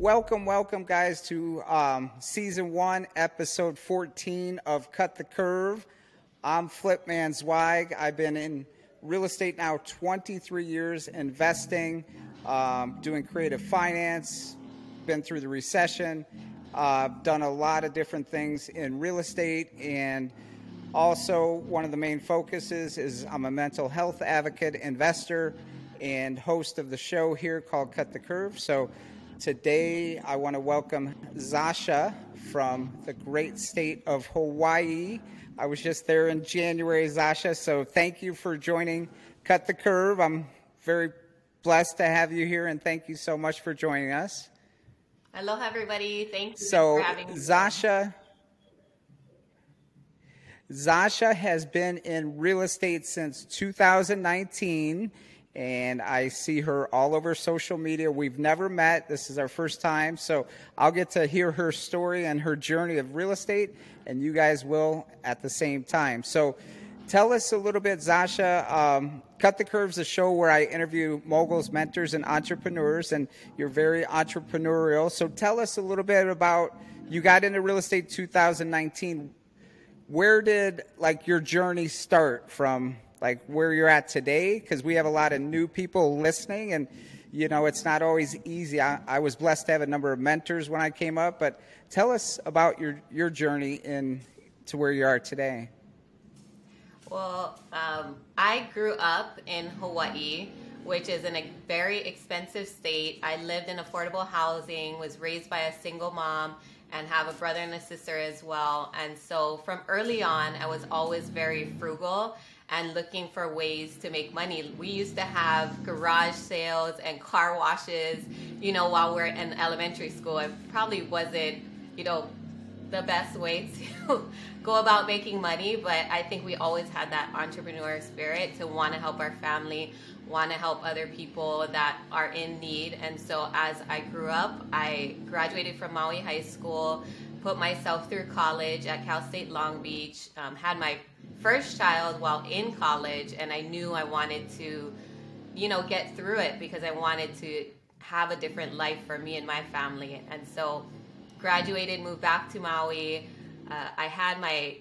Welcome guys to season 1 episode 14 of Cut the Curve. I'm Flipman Zweig. I've been in real estate now 23 years, investing, doing creative finance, been through the recession, done a lot of different things in real estate, and also one of the main focuses is I'm a mental health advocate, investor, and host of the show here called Cut the Curve. So today I want to welcome Zasha from the great state of Hawaii. I was just there in January, Zasha, so thank you for joining Cut the Curve. I'm very blessed to have you here, and thank you so much for joining us. Aloha, everybody. Thanks for having me. So Zasha has been in real estate since 2019, and I see her all over social media. We've never met. This is our first time, so I'll get to hear her story and her journey of real estate, and you guys will at the same time. So tell us a little bit, Zasha. Cut the Curve's a show where I interview moguls, mentors, and entrepreneurs, and you're very entrepreneurial. So tell us a little bit about, you got into real estate 2019. Where did your journey start from, where you're at today? Because we have a lot of new people listening, and you know, it's not always easy. I was blessed to have a number of mentors when I came up, but tell us about your journey to where you are today. Well, I grew up in Hawaii, which is in a very expensive state. I lived in affordable housing, was raised by a single mom, and have a brother and a sister as well. And so from early on, I was always very frugal and looking for ways to make money. We used to have garage sales and car washes, you know, while we're in elementary school. It probably wasn't, you know, the best way to go about making money, but I think we always had that entrepreneur spirit to want to help our family, want to help other people that are in need. And so as I grew up, I graduated from Maui High School, put myself through college at Cal State Long Beach, had my first child while in college, and I knew I wanted to, you know, get through it because I wanted to have a different life for me and my family. And so graduated, moved back to Maui. I had my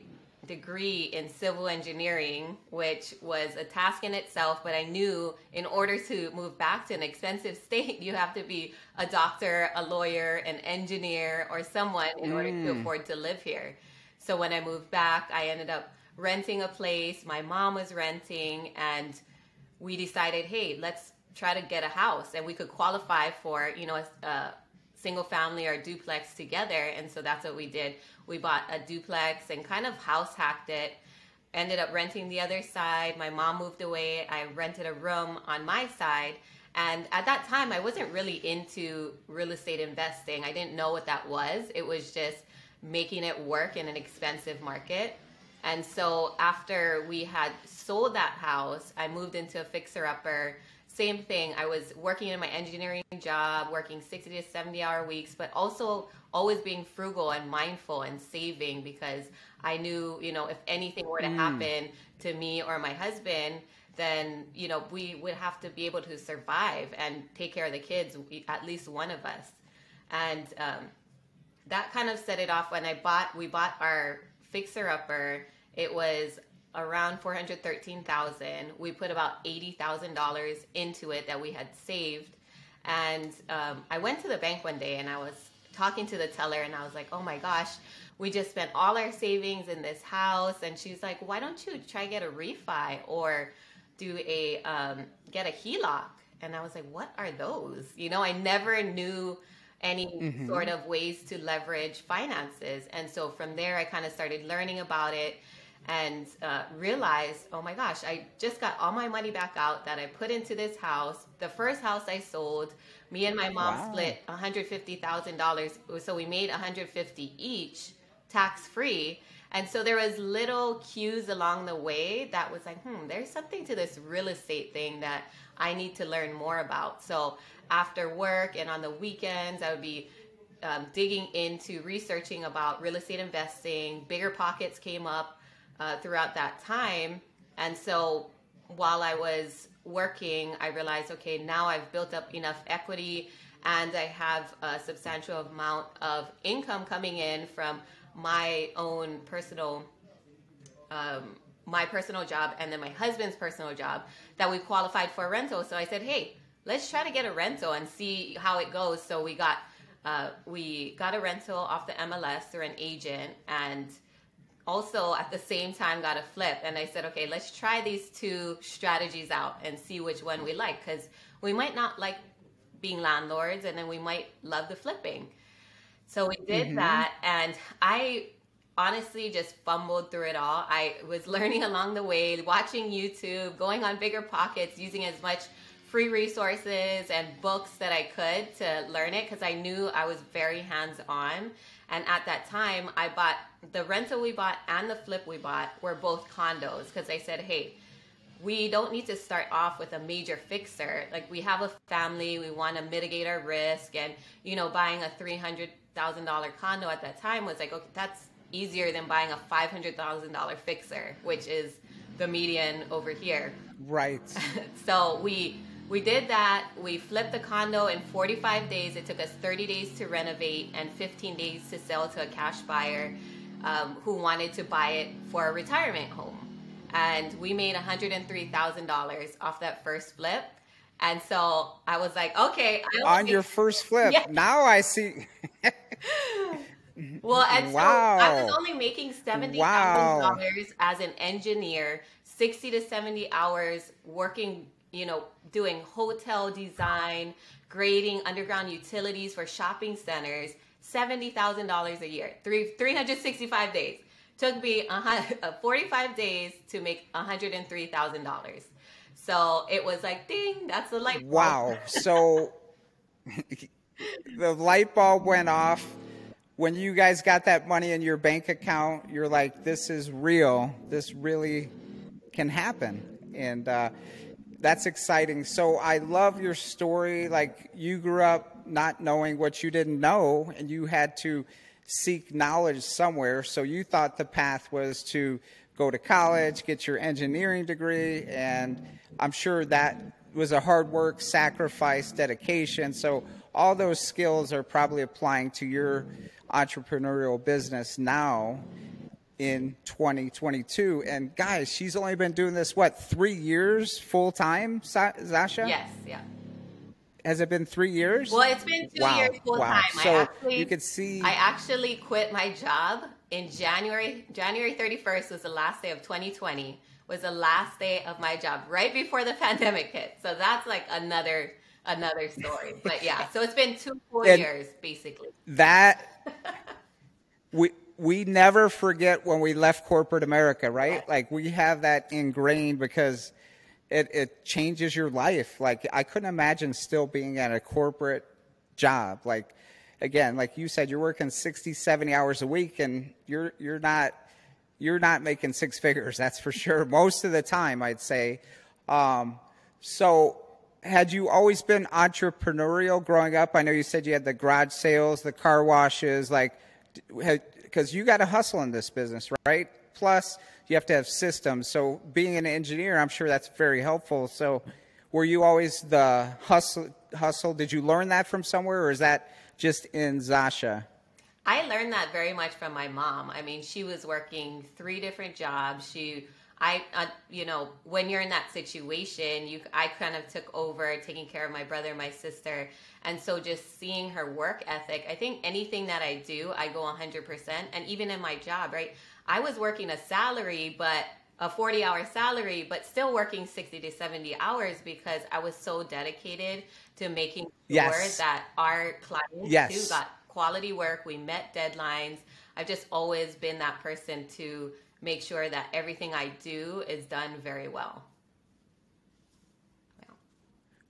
degree in civil engineering, which was a task in itself, but I knew in order to move back to an expensive state, you have to be a doctor, a lawyer, an engineer, or someone in order to afford to live here. So when I moved back, I ended up renting a place. My mom was renting, and we decided, hey, let's try to get a house, and we could qualify for, you know, a single family or duplex together. And so that's what we did. We bought a duplex and kind of house hacked it, ended up renting the other side. My mom moved away. I rented a room on my side. And at that time, I wasn't really into real estate investing. I didn't know what that was. It was just making it work in an expensive market. And so after we had sold that house, I moved into a fixer-upper. Same thing. I was working in my engineering job, working 60 to 70-hour weeks, but also always being frugal and mindful and saving, because I knew, you know, if anything were to happen to me or my husband, then, you know, we would have to be able to survive and take care of the kids, at least one of us. And that kind of set it off when we bought our fixer-upper. It was around $413,000. We put about $80,000 into it that we had saved. And I went to the bank one day, and I was talking to the teller, and I was like, oh my gosh, we just spent all our savings in this house. And she's like, why don't you try get a refi or do a get a HELOC? And I was like, what are those? You know, I never knew any sort of ways to leverage finances. And so from there, I kind of started learning about it, and realized, oh my gosh, I just got all my money back out that I put into this house. The first house I sold, me and my mom split $150,000. So we made $150 each, tax free. And so there was little cues along the way that was like, there's something to this real estate thing that I need to learn more about. So after work and on the weekends, I would be digging into researching about real estate investing. BiggerPockets came up throughout that time. And so while I was working, I realized, okay, now I've built up enough equity and I have a substantial amount of income coming in from my own personal job and then my husband's personal job, that we qualified for a rental. So I said, hey, let's try to get a rental and see how it goes. So we got a rental off the MLS through an agent, and also at the same time got a flip. And I said, okay, let's try these two strategies out and see which one we like, because we might not like being landlords and then we might love the flipping. So we did that, and I honestly just fumbled through it all. I was learning along the way, watching YouTube, going on BiggerPockets, using as much free resources and books that I could to learn it, because I knew I was very hands-on. And at that time, I bought the rental we bought and the flip we bought were both condos, because I said, hey, we don't need to start off with a major fixer. Like, we have a family, we want to mitigate our risk, and you know, buying a $300,000 condo at that time was like, okay, that's easier than buying a $500,000 fixer, which is the median over here. Right. So we did that. We flipped the condo in 45 days. It took us 30 days to renovate and 15 days to sell to a cash buyer who wanted to buy it for a retirement home. And we made $103,000 off that first flip. And so I was like, okay. Your first flip. Yeah. Now I see. Well, and so I was only making $70,000 as an engineer, 60 to 70 hours working, you know, doing hotel design, grading underground utilities for shopping centers, $70,000 a year, 365 days. Took me 45 days to make $103,000. So it was like, ding, that's the light bulb. Wow. So the light bulb went off. When you guys got that money in your bank account, you're like, this is real. This really can happen. And that's exciting. So I love your story. Like, you grew up not knowing what you didn't know, and you had to seek knowledge somewhere. So you thought the path was to go to college, get your engineering degree, and I'm sure that was a hard work, sacrifice, dedication. So all those skills are probably applying to your entrepreneurial business now in 2022. And guys, she's only been doing this, what, 3 years full time, Zasha? Yes, yeah. Has it been 3 years? Well, it's been two years full time. So I actually quit my job in January. January 31st was the last day of 2020, was the last day of my job right before the pandemic hit. So that's like another story. But yeah, so it's been two full years basically. That we never forget when we left corporate America, right? Like, we have that ingrained because it changes your life. Like, I couldn't imagine still being at a corporate job. Like, again, like you said, you're working 60, 70 hours a week, and you're not making six figures, that's for sure. Most of the time, I'd say. So had you always been entrepreneurial growing up? I know you said you had the garage sales, the car washes, like, because you got to hustle in this business, right? Plus, you have to have systems. So being an engineer, I'm sure that's very helpful. So were you always the hustle? Did you learn that from somewhere, or is that just in Zasha? I learned that very much from my mom. I mean, she was working 3 different jobs. You know, when you're in that situation, I kind of took over taking care of my brother and my sister. And so just seeing her work ethic, I think anything that I do, I go 100%. And even in my job, right? I was working a 40-hour salary, but still working 60 to 70 hours because I was so dedicated to making sure that our clients too got quality work. We met deadlines. I've just always been that person to make sure that everything I do is done very well. Yeah.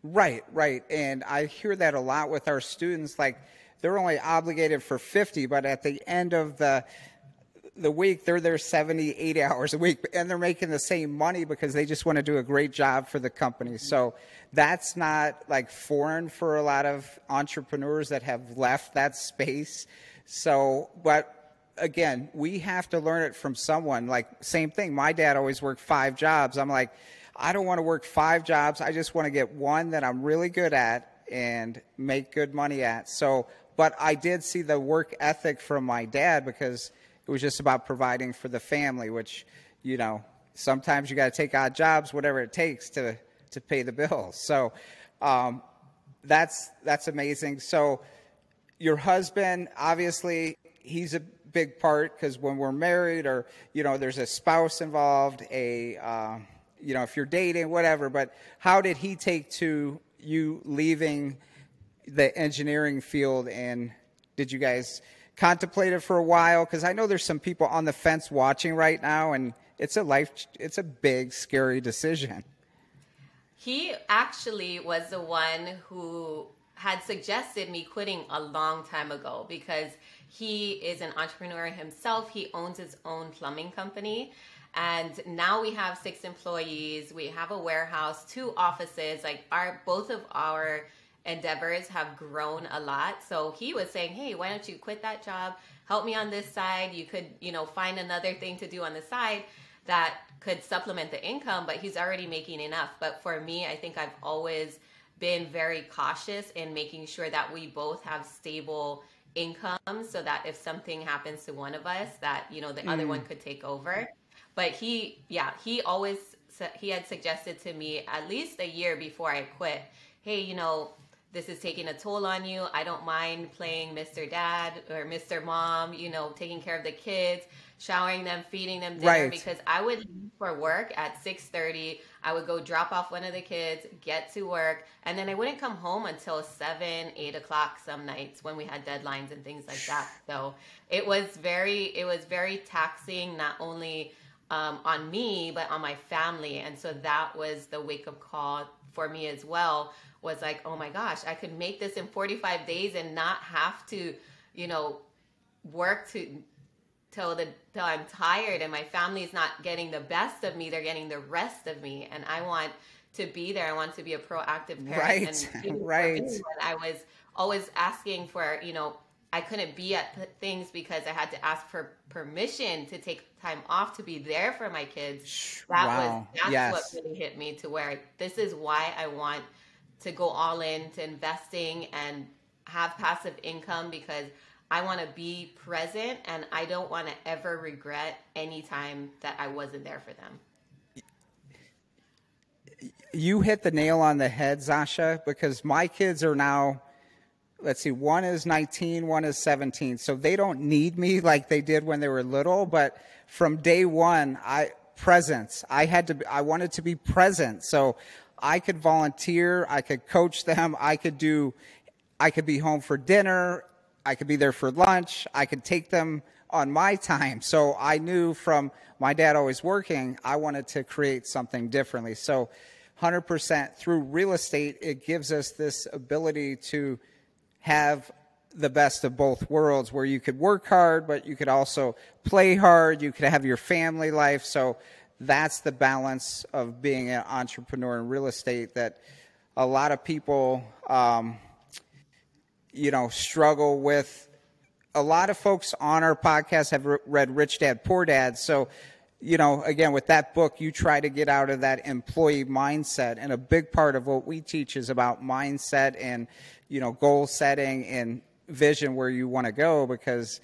Right, right. And I hear that a lot with our students. Like, they're only obligated for 50, but at the end of the week, they're there 70, 80 hours a week, and they're making the same money because they just want to do a great job for the company. So that's not like foreign for a lot of entrepreneurs that have left that space. So, but again, we have to learn it from someone. Like, same thing. My dad always worked 5 jobs. I'm like, I don't want to work 5 jobs. I just want to get one that I'm really good at and make good money at. So, but I did see the work ethic from my dad, because it was just about providing for the family, which, you know, sometimes you got to take odd jobs, whatever it takes to pay the bills. So that's amazing. So your husband, obviously, he's a big part, because when we're married, or, you know, there's a spouse involved, a, you know, if you're dating, whatever. But how did he take to you leaving the engineering field, and did you guys contemplate it for a while? Because I know there's some people on the fence watching right now, and it's a big, scary decision. He actually was the one who had suggested me quitting a long time ago, because he is an entrepreneur himself. He owns his own plumbing company. And now we have 6 employees. We have a warehouse, 2 offices. Like both of our endeavors have grown a lot. So he was saying, hey, why don't you quit that job? Help me on this side. You could, you know, find another thing to do on the side that could supplement the income, but he's already making enough. But for me, I think I've always been very cautious in making sure that we both have stable income, so that if something happens to one of us, that, you know, the other one could take over. But he, yeah, he had suggested to me at least a year before I quit, hey, you know, this is taking a toll on you. I don't mind playing Mr. Dad or Mr. Mom, you know, taking care of the kids, showering them, feeding them dinner, right? Because I would leave for work at 6:30. I would go drop off one of the kids, get to work, and then I wouldn't come home until 7, 8 o'clock some nights when we had deadlines and things like that. So it was very taxing, not only on me, but on my family. And so that was the wake-up call for me as well, was like, oh my gosh, I could make this in 45 days and not have to, you know, work till I'm tired, and my family's not getting the best of me, they're getting the rest of me. And I want to be there. I want to be a proactive parent. Right, and right. I was always asking for, you know, I couldn't be at things because I had to ask for permission to take time off to be there for my kids. That's what really hit me, to where this is why I want to go all into investing and have passive income, because I want to be present, and I don't want to ever regret any time that I wasn't there for them. You hit the nail on the head, Zasha, because my kids are now, let's see, one is 19, one is 17. So they don't need me like they did when they were little. But from day one, I wanted to be present. So I could volunteer, I could coach them, I could be home for dinner, I could be there for lunch, I could take them on my time. So I knew from my dad always working, I wanted to create something differently. So 100% through real estate, it gives us this ability to have the best of both worlds, where you could work hard, but you could also play hard, you could have your family life. So that's the balance of being an entrepreneur in real estate that a lot of people, you know, struggle with. A lot of folks on our podcast have read Rich Dad, Poor Dad. So, you know, again, with that book, you try to get out of that employee mindset. And a big part of what we teach is about mindset and, you know, goal setting and vision, where you want to go, because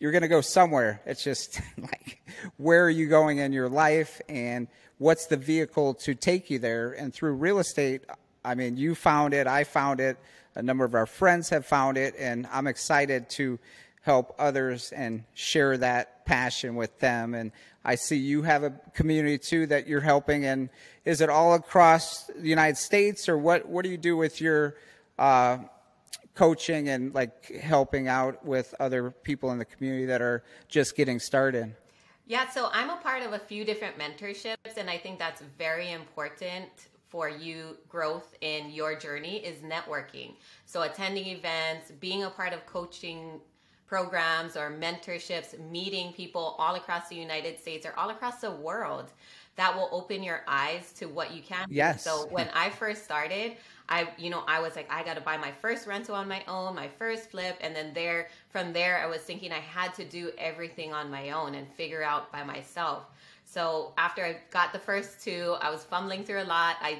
you're going to go somewhere. It's just like, where are you going in your life, and what's the vehicle to take you there? And through real estate, I mean, you found it, I found it, a number of our friends have found it, and I'm excited to help others and share that passion with them. And I see you have a community too that you're helping. And is it all across the United States, or what do you do with your coaching and like helping out with other people in the community that are just getting started? Yeah, so I'm a part of a few different mentorships, and I think that's very important for you growth in your journey is networking. So attending events, being a part of coaching programs or mentorships, meeting people all across the United States or all across the world, that will open your eyes to what you can do. Yes. So when I first started, I was like, I got to buy my first rental on my own, my first flip. And then from there, I was thinking I had to do everything on my own and figure out by myself. So after I got the first two, I was fumbling through a lot. I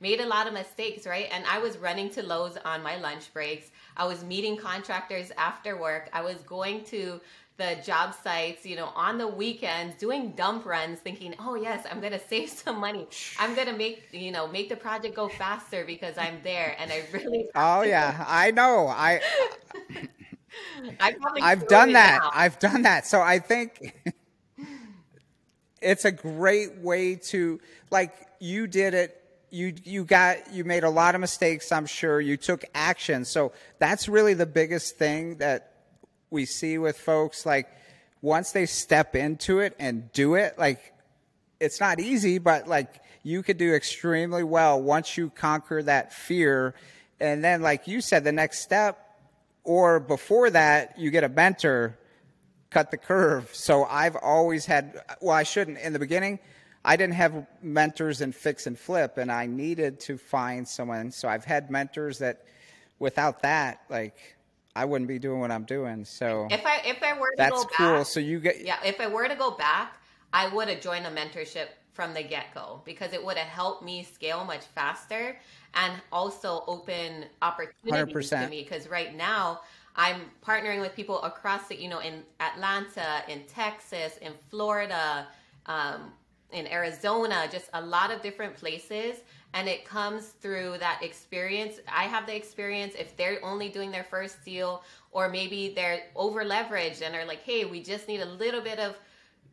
made a lot of mistakes, right? And I was running to Lowe's on my lunch breaks. I was meeting contractors after work. I was going to the job sites, you know, on the weekends, doing dump runs, thinking, oh yes, I'm gonna save some money. I'm gonna make the project go faster because I'm there. And I really oh yeah, I know. I've done that. I've done that. So I think it's a great way to, like, you did it. You made a lot of mistakes, I'm sure. You took action. So that's really the biggest thing that we see with folks. Like, once they step into it and do it, like, it's not easy, but like, you could do extremely well once you conquer that fear. And then, like you said, the next step, or before that, you get a mentor, cut the curve. So I've always had, well, I shouldn't, in the beginning, I didn't have mentors in fix and flip, and I needed to find someone. So I've had mentors that without that, like, I wouldn't be doing what I'm doing. So if I were to go back, that's cool. So you get, yeah, if I were to go back, I would have joined a mentorship from the get-go, because it would have helped me scale much faster and also open opportunities 100%. To me. Because right now I'm partnering with people across the, you know, in Atlanta, in Texas, in Florida, in Arizona, just a lot of different places. And it comes through that experience. I have the experience. If they're only doing their first deal, or maybe they're over leveraged and are like, hey, we just need a little bit of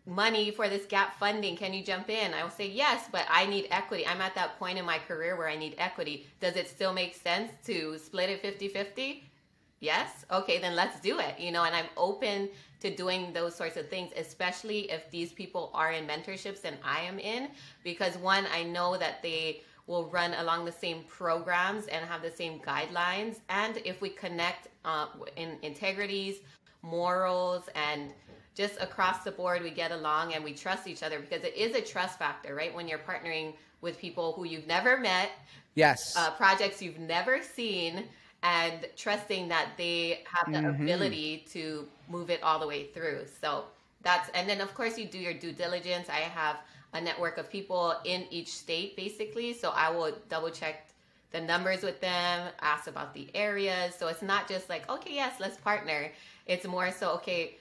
money for this gap funding, can you jump in? I will say yes, but I need equity. I'm at that point in my career where I need equity. Does it still make sense to split it 50-50? Yes? Okay, then let's do it. You know, and I'm open to doing those sorts of things, especially if these people are in mentorships and I am in, because one, I know that they will run along the same programs and have the same guidelines. And if we connect in integrities, morals, and just across the board, we get along and we trust each other, because it is a trust factor, right? When you're partnering with people who you've never met, yes, projects you've never seen, and trusting that they have the ability to move it all the way through. So that's, and then of course you do your due diligence. I have a network of people in each state, basically. So I will double check the numbers with them, ask about the areas. So it's not just like, okay, yes, let's partner. It's more so, okay,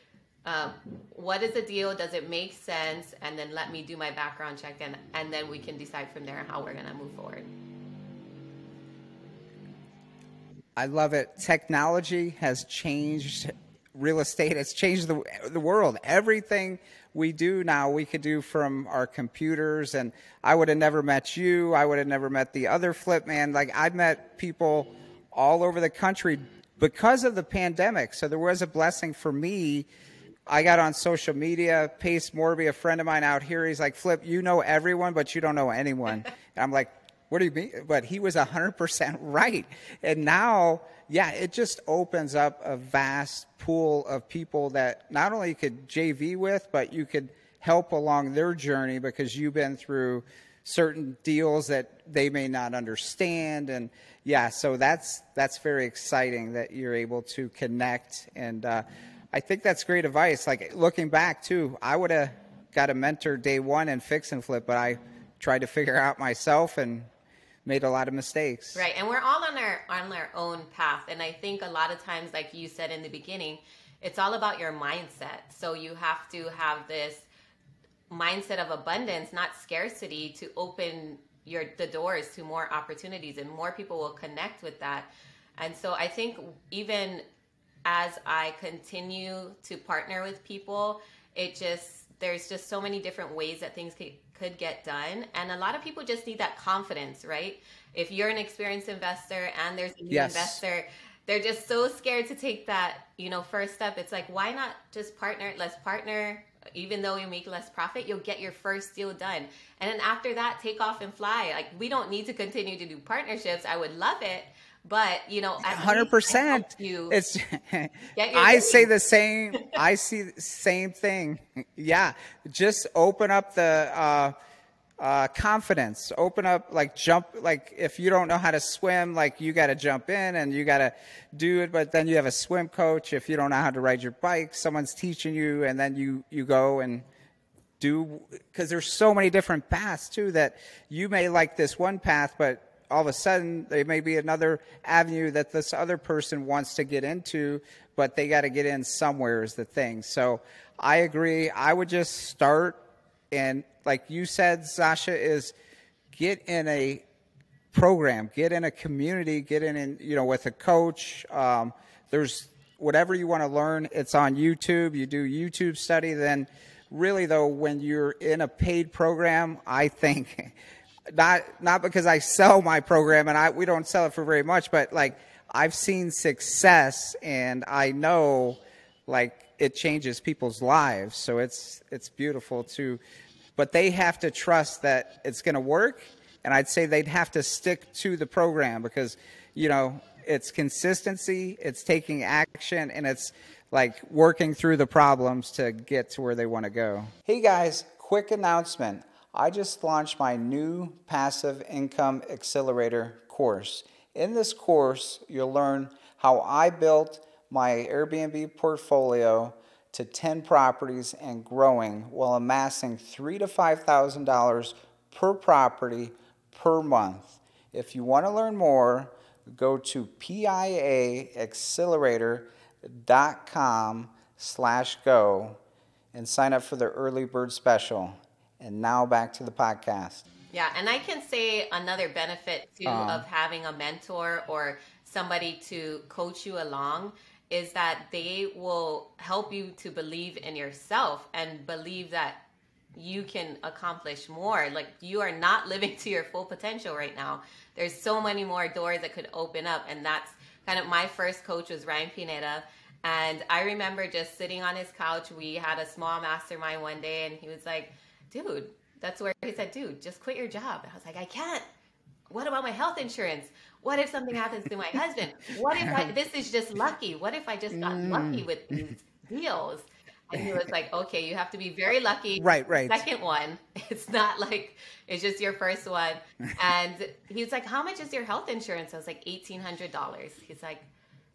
what is the deal? Does it make sense? And then let me do my background check, and then we can decide from there how we're going to move forward. I love it. Technology has changed real estate. It's changed the world. Everything we do now, we could do from our computers. And I would have never met you. I would have never met the other flip man. Like, I've met people all over the country because of the pandemic. So there was a blessing for me. I got on social media. Pace Morby, a friend of mine out here, he's like, Flip, you know everyone, but you don't know anyone. And I'm like, what do you mean? But he was 100% right. And now, yeah, it just opens up a vast pool of people that not only you could JV with, but you could help along their journey, because you've been through certain deals that they may not understand. And yeah, so that's very exciting that you're able to connect. And I think that's great advice. Like, looking back too, I would have got a mentor day one in fix and flip, but I tried to figure out myself and made a lot of mistakes. Right. And we're all on our own path. And I think a lot of times, like you said in the beginning, it's all about your mindset. So you have to have this mindset of abundance, not scarcity, to open the doors to more opportunities, and more people will connect with that. And so I think even as I continue to partner with people, there's just so many different ways that things could get done. And a lot of people just need that confidence, right? If you're an experienced investor and there's a new investor, they're just so scared to take that, you know, first step. It's like, why not just partner? Let's partner. Even though you make less profit, you'll get your first deal done. And then after that, take off and fly. Like, we don't need to continue to do partnerships. I would love it. But, you know, 100%. I say the same. I see the same thing. Yeah. Just open up the confidence. Open up, like, jump. Like, if you don't know how to swim, like, you got to jump in and you got to do it. But then you have a swim coach. If you don't know how to ride your bike, someone's teaching you, and then you go and do, because there's so many different paths too, that you may like this one path, but all of a sudden there may be another avenue that this other person wants to get into, but they got to get in somewhere is the thing. So I agree. I would just start, and like you said, Zasha, is get in a program, get in a community, get in, you know, with a coach. There's whatever you want to learn, it's on YouTube. You do YouTube study. Then really though, when you're in a paid program, I think not because I sell my program, and we don't sell it for very much, but like I've seen success, and I know like it changes people's lives. So it's beautiful too, but they have to trust that it's going to work. And I'd say they'd have to stick to the program, because, you know, it's consistency, it's taking action, and it's like working through the problems to get to where they want to go. Hey guys, quick announcement. I just launched my new Passive Income Accelerator course. In this course, you'll learn how I built my Airbnb portfolio to 10 properties and growing while amassing $3,000 to $5,000 per property per month. If you want to learn more, go to piaaccelerator.com/go and sign up for the early bird special. And now back to the podcast. Yeah, and I can say another benefit too of having a mentor or somebody to coach you along is that they will help you to believe in yourself and believe that you can accomplish more. Like, you are not living to your full potential right now. There's so many more doors that could open up, and that's kind of my first coach was Ryan Pineda. And I remember just sitting on his couch. We had a small mastermind one day, and he was like, dude, that's where he said, dude, just quit your job. And I was like, I can't. What about my health insurance? What if something happens to my husband? What if this is just lucky? What if I just got lucky with these deals? And he was like, okay, you have to be very lucky. Right. Second one. It's not like, it's just your first one. And he was like, how much is your health insurance? I was like, $1,800. He's like,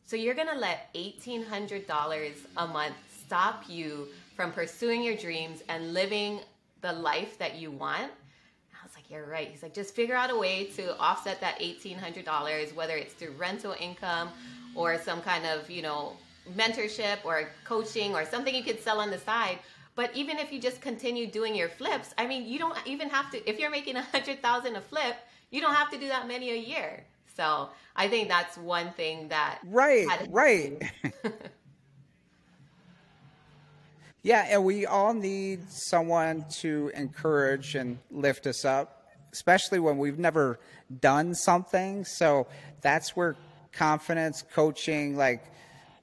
so you're going to let $1,800 a month stop you from pursuing your dreams and living the life that you want? I was like, you're right. He's like, just figure out a way to offset that $1,800, whether it's through rental income or some kind of, you know, mentorship or coaching or something you could sell on the side. But even if you just continue doing your flips, I mean, you don't even have to, if you're making $100,000 a flip, you don't have to do that many a year. So I think that's one thing that. Right. Yeah. And we all need someone to encourage and lift us up, especially when we've never done something. So that's where confidence, coaching, like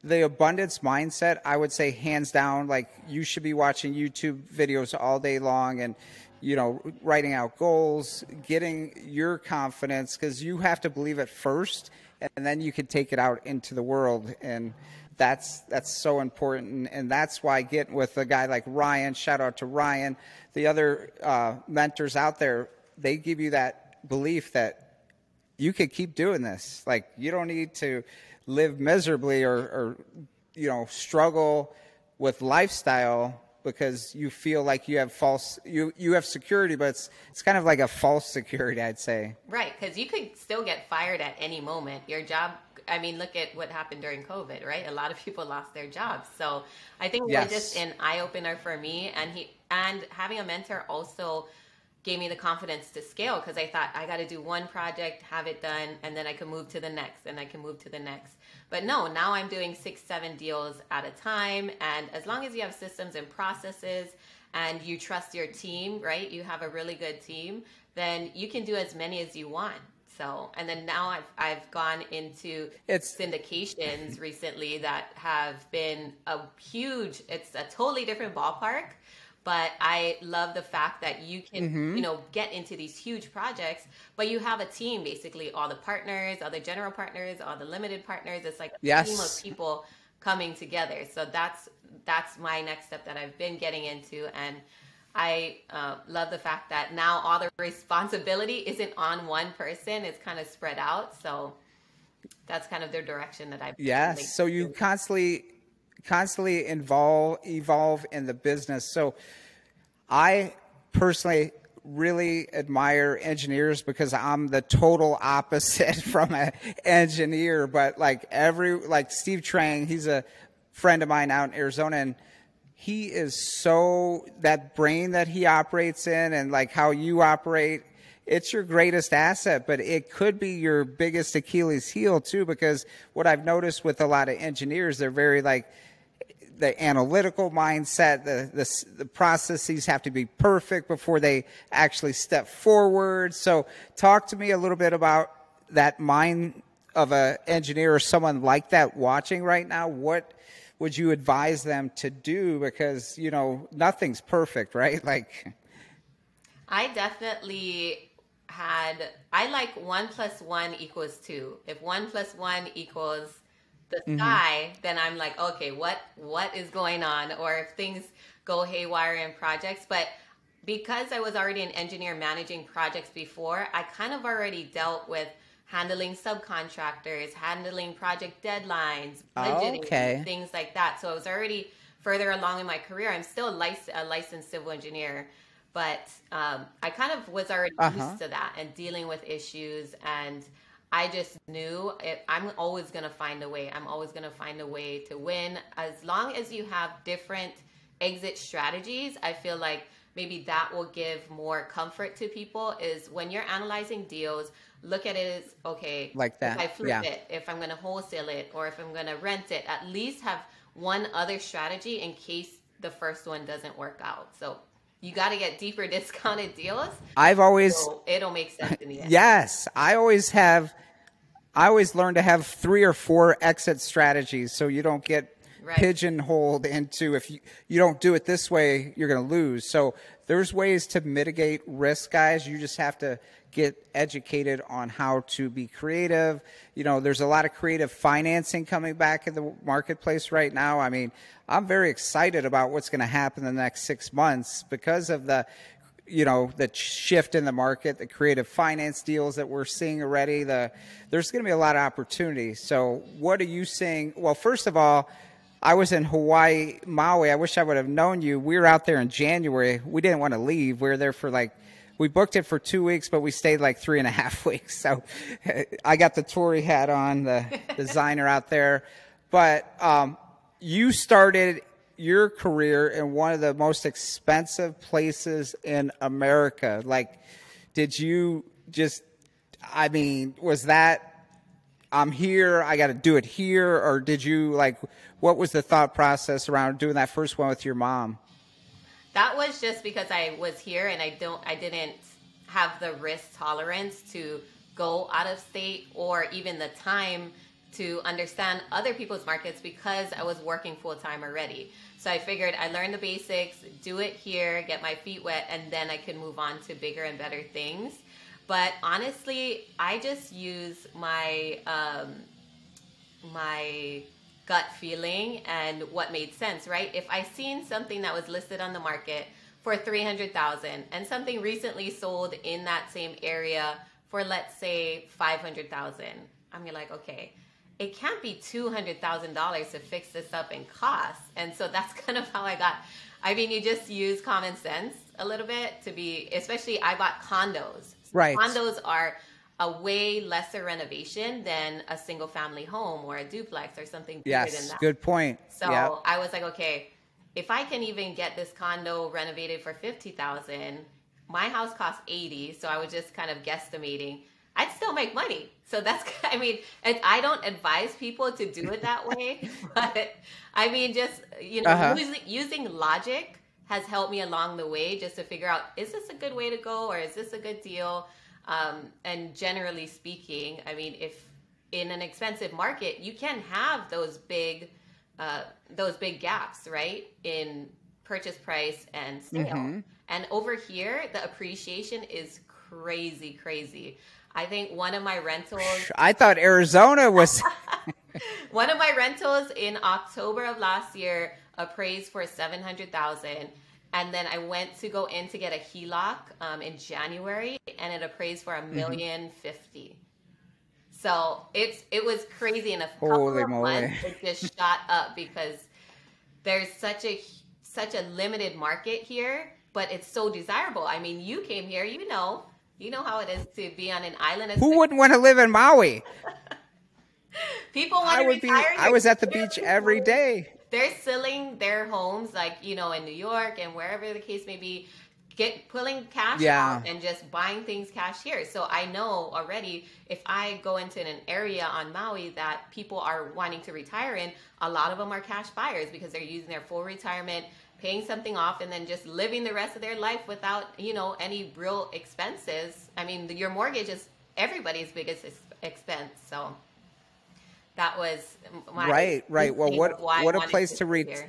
the abundance mindset, I would say hands down, like you should be watching YouTube videos all day long and, you know, writing out goals, getting your confidence, because you have to believe it first, and then you can take it out into the world. And that's so important. And that's why getting with a guy like Ryan, shout out to Ryan, the other mentors out there, they give you that belief that you could keep doing this. Like, you don't need to live miserably or you know, struggle with lifestyle because you feel like you have you have security, but it's kind of like a false security, I'd say. Right, because you could still get fired at any moment. Your job, I mean, look at what happened during COVID, right? A lot of people lost their jobs. So I think yes, it was just an eye-opener for me. And having a mentor also gave me the confidence to scale, because I thought I got to do one project, have it done, and then I can move to the next, and I can move to the next. But no, now I'm doing 6-7 deals at a time. And as long as you have systems and processes and you trust your team, right? You have a really good team, then you can do as many as you want. So, and then now I've gone into syndications recently that have been a huge, it's a totally different ballpark. But I love the fact that you can, you know, get into these huge projects, but you have a team, basically all the partners, all the general partners, all the limited partners. It's like a team of people coming together. So that's my next step that I've been getting into. And I love the fact that now all the responsibility isn't on one person. It's kind of spread out. So that's kind of their direction that I've been making. So you constantly evolve in the business. So I personally really admire engineers because I'm the total opposite from an engineer. But like Steve Trang, he's a friend of mine out in Arizona, and he is so, that brain that he operates in and like how you operate, it's your greatest asset, but it could be your biggest Achilles heel too, because what I've noticed with a lot of engineers, they're very like the analytical mindset, the processes have to be perfect before they actually step forward. So talk to me a little bit about that mind of an engineer or someone like that watching right now. What would you advise them to do? Because, you know, nothing's perfect, right? Like, I definitely had, I like 1 + 1 = 2. If 1 + 1 equals the sky, then I'm like, okay, what is going on? Or if things go haywire in projects. But because I was already an engineer managing projects before, I kind of already dealt with handling subcontractors, handling project deadlines, budgeting, things like that. So I was already further along in my career. I'm still a licensed civil engineer, but I kind of was already used to that and dealing with issues. And I just knew I'm always going to find a way. I'm always going to find a way to win. As long as you have different exit strategies, I feel like maybe that will give more comfort to people, is when you're analyzing deals, look at it as, okay, like that. If I flip it, if I'm going to wholesale it, or if I'm going to rent it, at least have one other strategy in case the first one doesn't work out. So you got to get deeper discounted deals. I've always, so it'll make sense in the end. Yes. I always learn to have 3 or 4 exit strategies, so you don't get pigeonholed into, if you don't do it this way, you're going to lose. So there's ways to mitigate risk, guys. You just have to get educated on how to be creative. You know, there's a lot of creative financing coming back in the marketplace right now. I mean, I'm very excited about what's going to happen in the next 6 months because of the, you know, the shift in the market, the creative finance deals that we're seeing already. There's going to be a lot of opportunity. So what are you seeing? Well, first of all, I was in Hawaii, Maui. I wish I would have known you. We were out there in January. We didn't want to leave. We were there for like, we booked it for 2 weeks, but we stayed like 3.5 weeks. So I got the Tory hat on, the designer out there. But you started your career in one of the most expensive places in America. Like, did you just, I mean, was that, I'm here, I got to do it here? Or did you, like, what was the thought process around doing that first one with your mom? That was just because I was here and I didn't have the risk tolerance to go out of state or even the time to understand other people's markets because I was working full time already. So I figured I learned the basics, do it here, get my feet wet, and then I could move on to bigger and better things. But honestly, I just use my my gut feeling and what made sense, right? If I seen something that was listed on the market for $300,000 and something recently sold in that same area for, let's say, $500,000, I'm like, okay, it can't be $200,000 to fix this up in cost. And so that's kind of how I got. I mean, you just use common sense a little bit to be, especially I bought condos. Right. Condos are a way lesser renovation than a single family home or a duplex or something bigger than that. Good point. So I was like, okay, if I can even get this condo renovated for $50,000, my house costs $80,000. So I was just kind of guesstimating. I'd still make money. So that's, I mean, I don't advise people to do it that way, but I mean, just, you know, using logic has helped me along the way just to figure out, is this a good way to go or is this a good deal? And generally speaking, I mean, if in an expensive market, you can have those big gaps, right? In purchase price and sale. And over here, the appreciation is crazy, crazy. I think one of my rentals, I thought Arizona was one of my rentals in October of last year appraised for $700,000, and then I went to go in to get a HELOC in January, and it appraised for $1,050,000. So it was crazy, and a couple of months it just shot up because there's such a limited market here but it's so desirable. I mean, you came here, you know how it is to be on an island. Who wouldn't want to live in Maui? People want to retire. I was at the beach every day. They're selling their homes, like, in New York and wherever the case may be, pulling cash out and just buying things cash here. So I know already if I go into an area on Maui that people are wanting to retire in, a lot of them are cash buyers because they're using their full retirement, paying something off, and then just living the rest of their life without, any real expenses. I mean, your mortgage is everybody's biggest expense. So that was my right. Well, what a place to retire.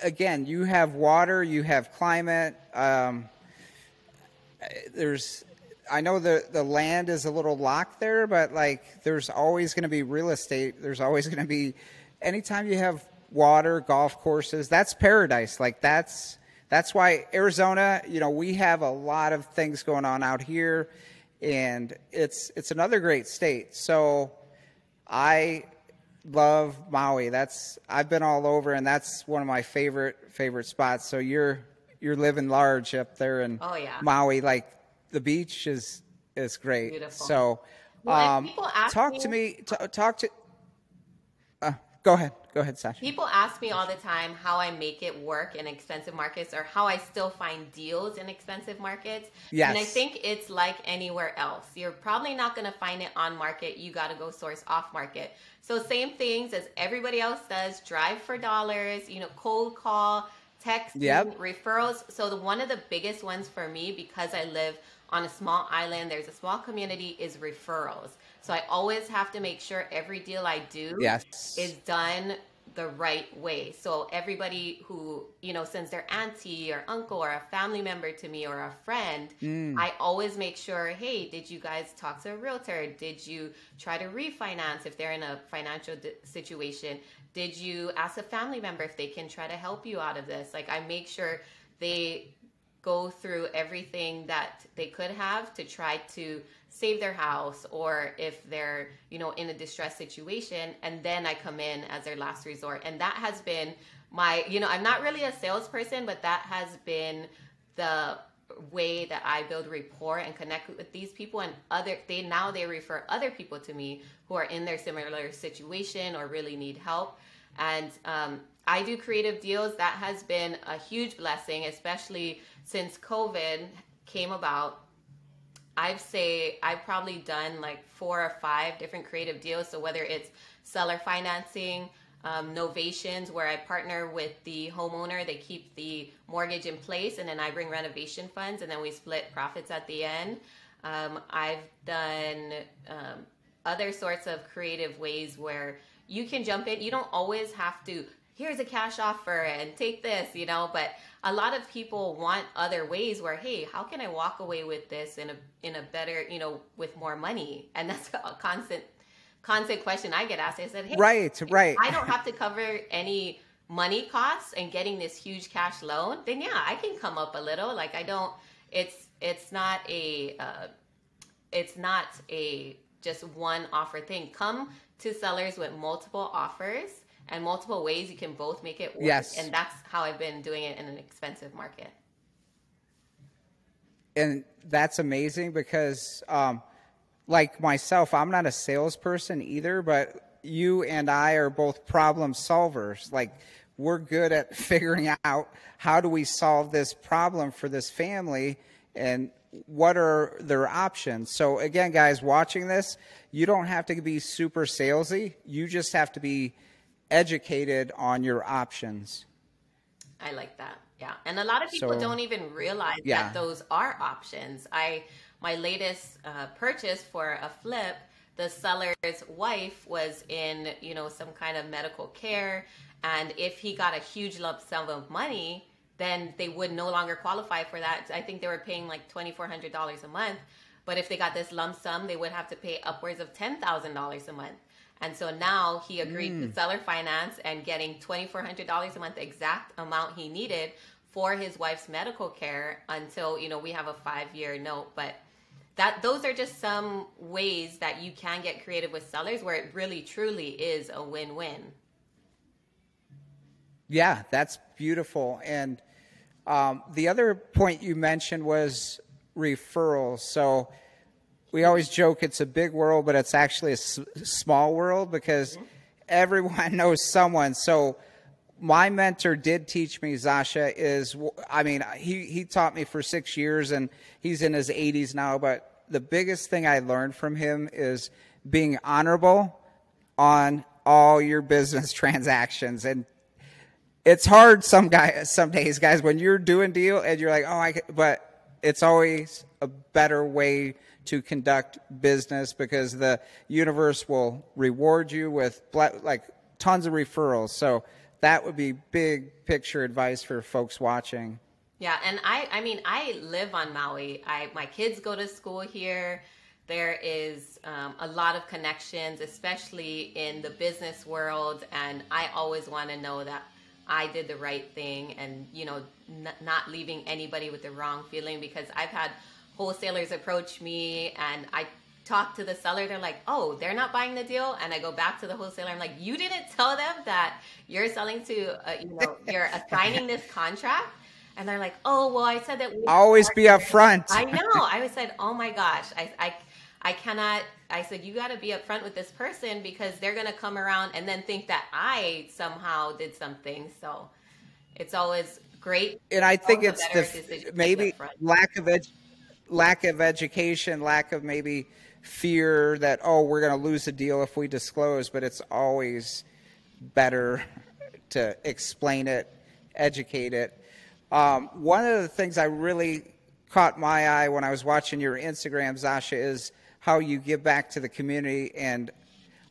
Again, you have water, you have climate. I know the land is a little locked there, but like there's always going to be real estate. There's always going to be, anytime you have water, golf courses, that's paradise. Like that's why Arizona, we have a lot of things going on out here, and it's another great state. So I love Maui. I've been all over, and that's one of my favorite spots. So you're living large up there in Maui. Like the beach is great. Beautiful. So Go ahead, Sasha. People ask me all the time how I make it work in expensive markets, or how I still find deals in expensive markets. Yes. And I think it's like anywhere else. You're probably not going to find it on market. You got to go source off market. So same things as everybody else does, drive for dollars, cold call, text, referrals. So one of the biggest ones for me, because I live on a small island, there's a small community, is referrals. So I always have to make sure every deal I do is done the right way. So everybody who, sends their auntie or uncle or a family member to me or a friend, I always make sure, hey, did you guys talk to a realtor? Did you try to refinance if they're in a financial situation? Did you ask a family member if they can try to help you out of this? Like, I make sure they go through everything that they could have to try to save their house, or if they're, in a distressed situation. And then I come in as their last resort. And that has been my, I'm not really a salesperson, but that has been the way that I build rapport and connect with these people, and now they refer other people to me who are in their similar situation or really need help. And, I do creative deals. That has been a huge blessing, especially since COVID came about. I'd say I've probably done like 4 or 5 different creative deals. So whether it's seller financing, novations, where I partner with the homeowner, they keep the mortgage in place, and then I bring renovation funds, and then we split profits at the end. I've done other sorts of creative ways where you can jump in. You don't always have to, here's a cash offer and take this, but a lot of people want other ways where, hey, how can I walk away with this in a better, with more money? And that's a constant question I get asked. I said, hey, right. I don't have to cover any money costs and getting this huge cash loan. Then yeah, I can come up a little. Like it's not a just one offer thing. Come to sellers with multiple offers and multiple ways you can both make it work. Yes. And that's how I've been doing it in an expensive market. And that's amazing because, like myself, I'm not a salesperson either, but you and I are both problem solvers. Like, we're good at figuring out how do we solve this problem for this family and what are their options. So again, guys watching this, you don't have to be super salesy. You just have to be educated on your options. I like that. Yeah. And a lot of people don't even realize that those are options. My latest purchase for a flip, the seller's wife was in, some kind of medical care. And if he got a huge lump sum of money, then they would no longer qualify for that. I think they were paying like $2,400 a month. But if they got this lump sum, they would have to pay upwards of $10,000 a month. And so now he agreed to seller finance and getting $2,400 a month, exact amount he needed for his wife's medical care until, we have a 5-year note. But those are just some ways that you can get creative with sellers where it really, truly is a win-win. Yeah, that's beautiful. And the other point you mentioned was referrals. So we always joke it's a big world, but it's actually a small world because everyone knows someone. So my mentor did teach me, Zasha, is, I mean, he taught me for 6 years and he's in his 80s now, but the biggest thing I learned from him is being honorable on all your business transactions. And it's hard some days, guys, when you're doing deal and you're like, oh, but it's always a better way to conduct business because the universe will reward you with like tons of referrals. So that would be big picture advice for folks watching. Yeah, and I mean, I live on Maui. My kids go to school here. There is a lot of connections, especially in the business world. And I always want to know that I did the right thing and, you know, not leaving anybody with the wrong feeling, because I've had wholesalers approach me and I talk to the seller, they're like, oh, they're not buying the deal, and I go back to the wholesaler, I'm like, you didn't tell them that you're selling to you're assigning this contract. And they're like, oh, well, I said that we always be upfront. I know, I said, oh my gosh, I cannot. I said, you got to be upfront with this person because they're gonna come around and then think that I somehow did something. So it's always great. And I think it's the maybe lack of education, lack of maybe fear that, oh, we're going to lose the deal if we disclose, but it's always better to explain it, educate it. One of the things I really caught my eye when I was watching your Instagram, Zasha, is how you give back to the community, and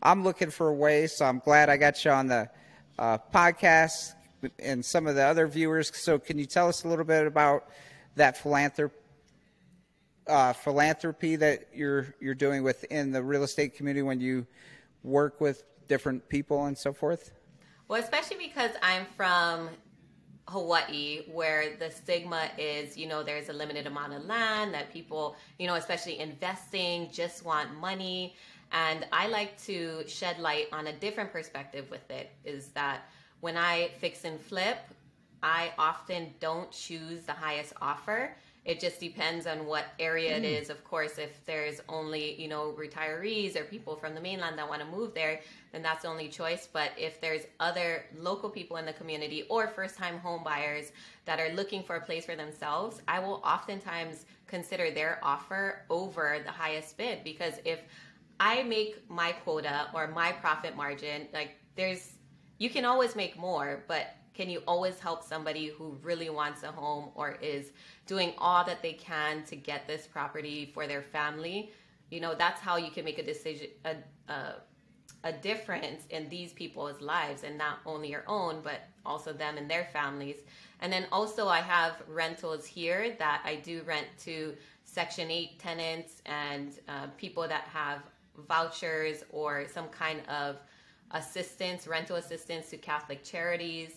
I'm looking for a way, so I'm glad I got you on the podcast and some of the other viewers. So can you tell us a little bit about that philanthropy that you're doing within the real estate community when you work with different people and so forth? Well, especially because I'm from Hawaii, where the stigma is, you know, there's a limited amount of land that people, you know, especially investing, just want money. And I like to shed light on a different perspective with it, is that when I fix and flip, I often don't choose the highest offer. It just depends on what area it is. Of course, if there's only, you know, retirees or people from the mainland that want to move there, then that's the only choice. But if there's other local people in the community or first-time home buyers that are looking for a place for themselves, I will oftentimes consider their offer over the highest bid, because if I make my quota or my profit margin, like you can always make more, but can you always help somebody who really wants a home or is doing all that they can to get this property for their family? You know, that's how you can make a decision, a difference in these people's lives, and not only your own, but also them and their families. And then also I have rentals here that I do rent to Section 8 tenants and people that have vouchers or some kind of assistance, rental assistance to Catholic charities.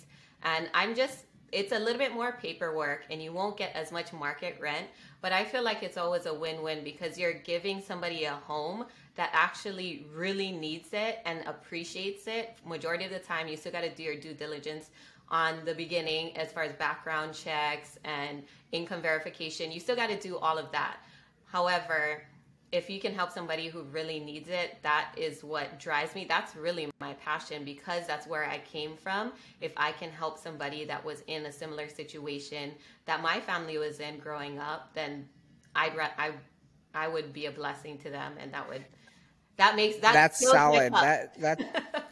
And I'm just, it's a little bit more paperwork and you won't get as much market rent, but I feel like it's always a win-win because you're giving somebody a home that actually really needs it and appreciates it. Majority of the time, you still got to do your due diligence on the beginning as far as background checks and income verification. You still got to do all of that. However, if you can help somebody who really needs it, that is what drives me. That's really my passion, because that's where I came from. If I can help somebody that was in a similar situation that my family was in growing up, then I would be a blessing to them, and that's solid. That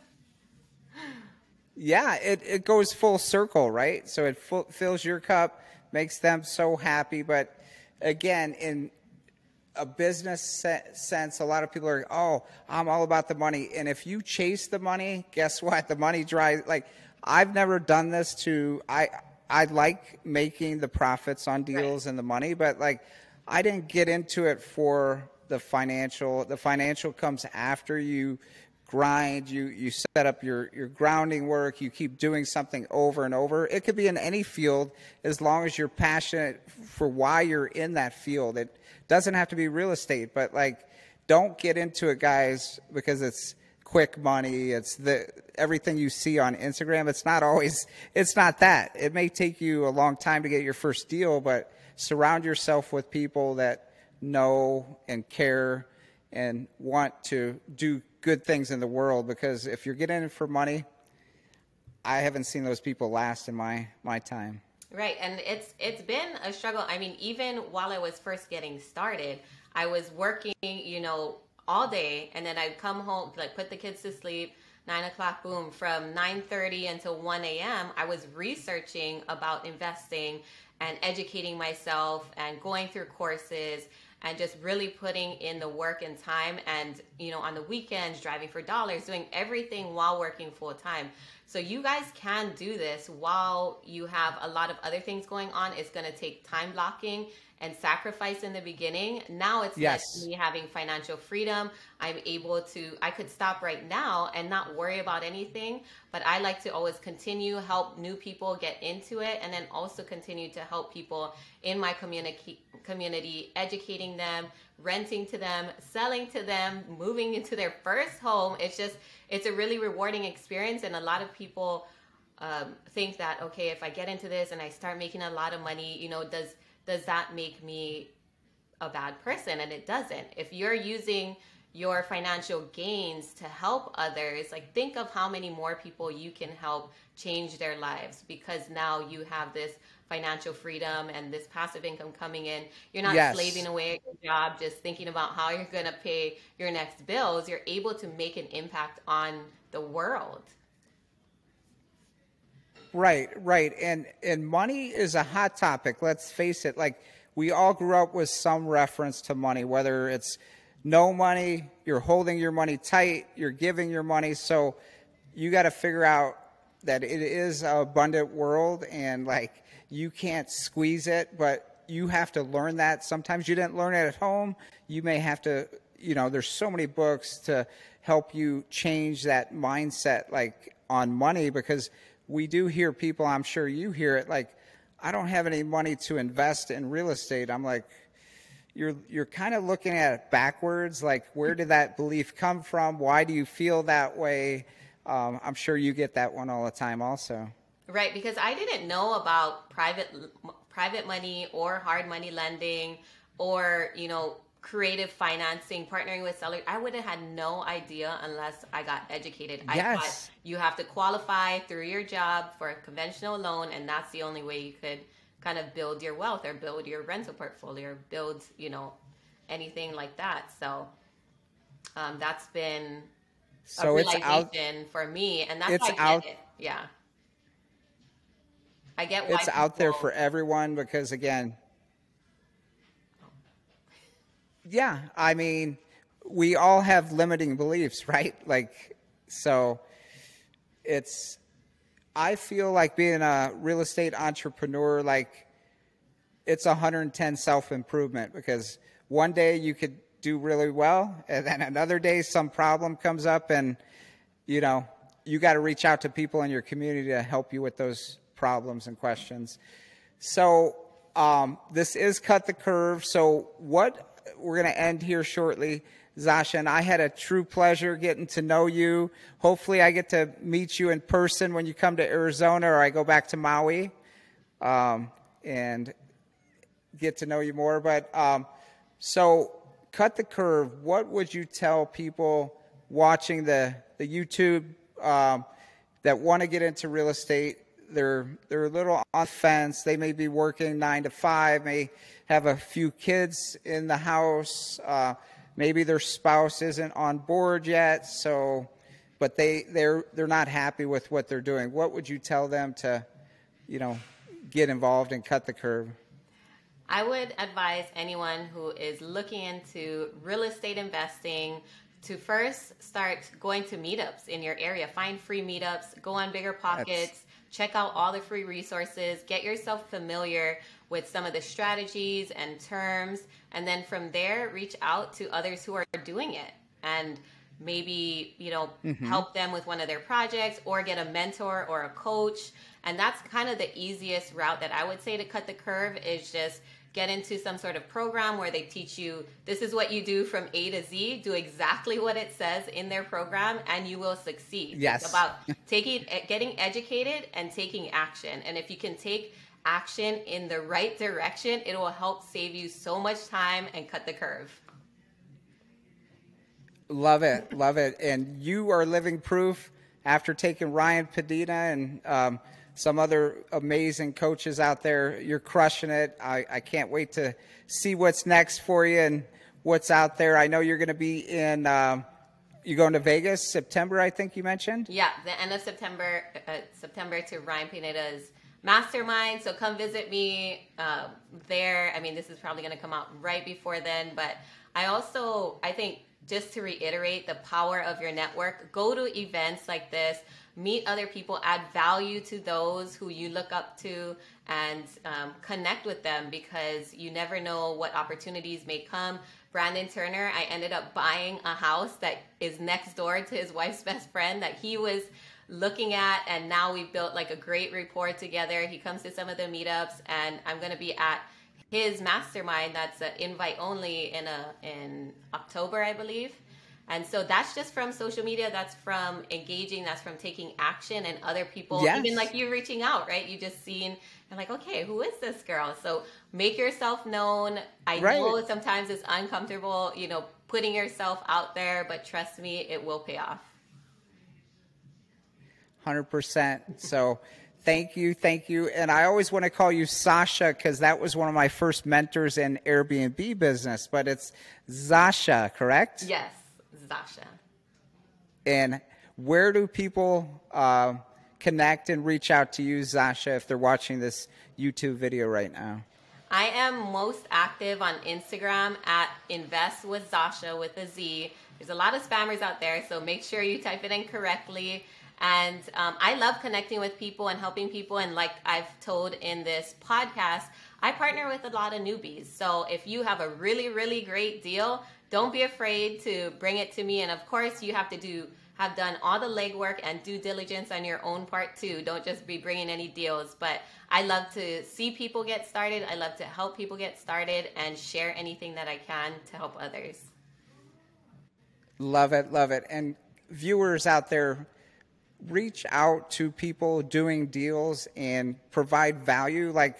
yeah, it goes full circle, right? So it fills your cup, makes them so happy. But again, in a business sense, a lot of people are, oh, I'm all about the money. And if you chase the money, guess what? The money dries. Like, I've never done this to, I like making the profits on deals, right, and the money, but like, I didn't get into it for the financial. The financial comes after you grind, you set up your grounding work, you keep doing something over and over. It could be in any field as long as you're passionate for why you're in that field. It doesn't have to be real estate, but like, don't get into it, guys, because it's quick money. It's the everything you see on Instagram. It's not always, it's not that. It may take you a long time to get your first deal, but surround yourself with people that know and care and want to do good things in the world, because if you're getting in for money, I haven't seen those people last in my time. Right, and it's been a struggle. I mean, even while I was first getting started, I was working, you know, all day, and then I'd come home, like put the kids to sleep, 9 o'clock, boom, from 9:30 until 1 a.m., I was researching about investing and educating myself and going through courses and just really putting in the work and time, and, you know, on the weekends, driving for dollars, doing everything while working full time. So you guys can do this while you have a lot of other things going on. It's gonna take time blocking and sacrifice in the beginning. Now it's like me having financial freedom. I'm able to, I could stop right now and not worry about anything, but I like to always continue help new people get into it, and then also continue to help people in my community, educating them, renting to them, selling to them, moving into their first home. It's just, it's a really rewarding experience. And a lot of people think that, okay, if I get into this and I start making a lot of money, you know, does that make me a bad person? And it doesn't. If you're using your financial gains to help others, like think of how many more people you can help change their lives, because now you have this financial freedom and this passive income coming in. You're not slaving away at your job, just thinking about how you're going to pay your next bills. You're able to make an impact on the world. Right, right. And money is a hot topic. Let's face it. Like, we all grew up with some reference to money, whether it's no money, you're holding your money tight, you're giving your money. So you got to figure out that it is an abundant world, and like, you can't squeeze it, but you have to learn that. Sometimes you didn't learn it at home. You may have to, you know, there's so many books to help you change that mindset, like on money, because we do hear people, I'm sure you hear it, like, I don't have any money to invest in real estate. I'm like, you're kind of looking at it backwards. Like, where did that belief come from? Why do you feel that way? I'm sure you get that one all the time also. Right, because I didn't know about private money or hard money lending or, you know, creative financing, partnering with sellers. I would have had no idea unless I got educated. I thought you have to qualify through your job for a conventional loan, and that's the only way you could kind of build your wealth or build your rental portfolio, or build, you know, anything like that. So that's been a realization for me, and that's how I get it. Yeah. I get why it's out there for everyone, because again, I mean, we all have limiting beliefs, right? Like, so it's, I feel like being a real estate entrepreneur, like it's 110 self-improvement, because one day you could do really well, and then another day some problem comes up, and you know, you got to reach out to people in your community to help you with those problems and questions. So this is Cut the Curve. So what we're going to end here shortly, Zasha, and I had a true pleasure getting to know you. Hopefully I get to meet you in person when you come to Arizona, or I go back to Maui and get to know you more. But so Cut the Curve, what would you tell people watching the YouTube that want to get into real estate? They're a little on the fence. They may be working 9 to 5, may have a few kids in the house. Maybe their spouse isn't on board yet. So, but they're not happy with what they're doing. What would you tell them to, you know, get involved and Cut the Curve? I would advise anyone who is looking into real estate investing to first start going to meetups in your area. Find free meetups. Go on BiggerPockets. Check out all the free resources, get yourself familiar with some of the strategies and terms, and then from there, reach out to others who are doing it and maybe, you know, help them with one of their projects or get a mentor or a coach. And that's kind of the easiest route that I would say to Cut the Curve, is just get into some sort of program where they teach you, this is what you do from A to Z, do exactly what it says in their program, and you will succeed. Yes. It's about getting educated and taking action. And if you can take action in the right direction, it will help save you so much time and cut the curve. Love it. Love it. And you are living proof after taking Ryan Pineda and some other amazing coaches out there. You're crushing it. I can't wait to see what's next for you and what's out there. I know you're going to be in, you're going to Vegas, September, I think you mentioned? Yeah, the end of September, to Ryan Pineda's mastermind. So come visit me there. I mean, this is probably going to come out right before then, but I also, I think, just to reiterate the power of your network, go to events like this, meet other people, add value to those who you look up to, and connect with them, because you never know what opportunities may come. Brandon Turner, I ended up buying a house that is next door to his wife's best friend that he was looking at, and now we built like a great rapport together. He comes to some of the meetups, and I'm going to be at his mastermind that's an invite only in October, I believe. And so that's just from social media, that's from engaging, that's from taking action, and other people, yes, even like you reaching out, right? You just seen and like, okay, who is this girl? So make yourself known. I know sometimes it's uncomfortable, you know, putting yourself out there, but trust me, it will pay off. 100%. So thank you. Thank you. And I always want to call you Sasha, because that was one of my first mentors in Airbnb business, but it's Zasha, correct? Yes, Zasha. And where do people connect and reach out to you, Zasha, if they're watching this YouTube video right now? I am most active on Instagram at InvestWithZasha with a Z. There's a lot of spammers out there, so make sure you type it in correctly. And I love connecting with people and helping people. And like I've told in this podcast, I partner with a lot of newbies. So if you have a really, really great deal, don't be afraid to bring it to me. And of course, you have to have done all the legwork and due diligence on your own part too. Don't just be bringing any deals. But I love to see people get started. I love to help people get started and share anything that I can to help others. Love it. Love it. And viewers out there, reach out to people doing deals and provide value. Like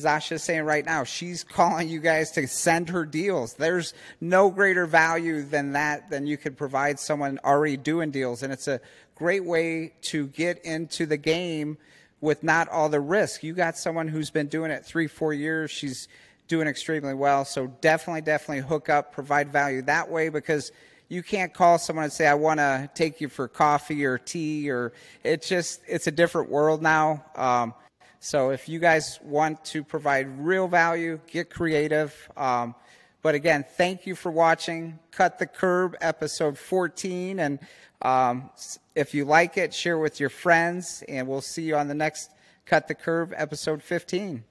Zasha's saying right now, she's calling you guys to send her deals. There's no greater value than that, than you could provide someone already doing deals. And it's a great way to get into the game with not all the risk. You got someone who's been doing it 3-4 years. She's doing extremely well. So definitely, definitely hook up, provide value that way, because you can't call someone and say, I want to take you for coffee or tea, or it's just, it's a different world now. So if you guys want to provide real value, get creative. But again, thank you for watching Cut the Curve episode 14. And if you like it, share with your friends, and we'll see you on the next Cut the Curve episode 15.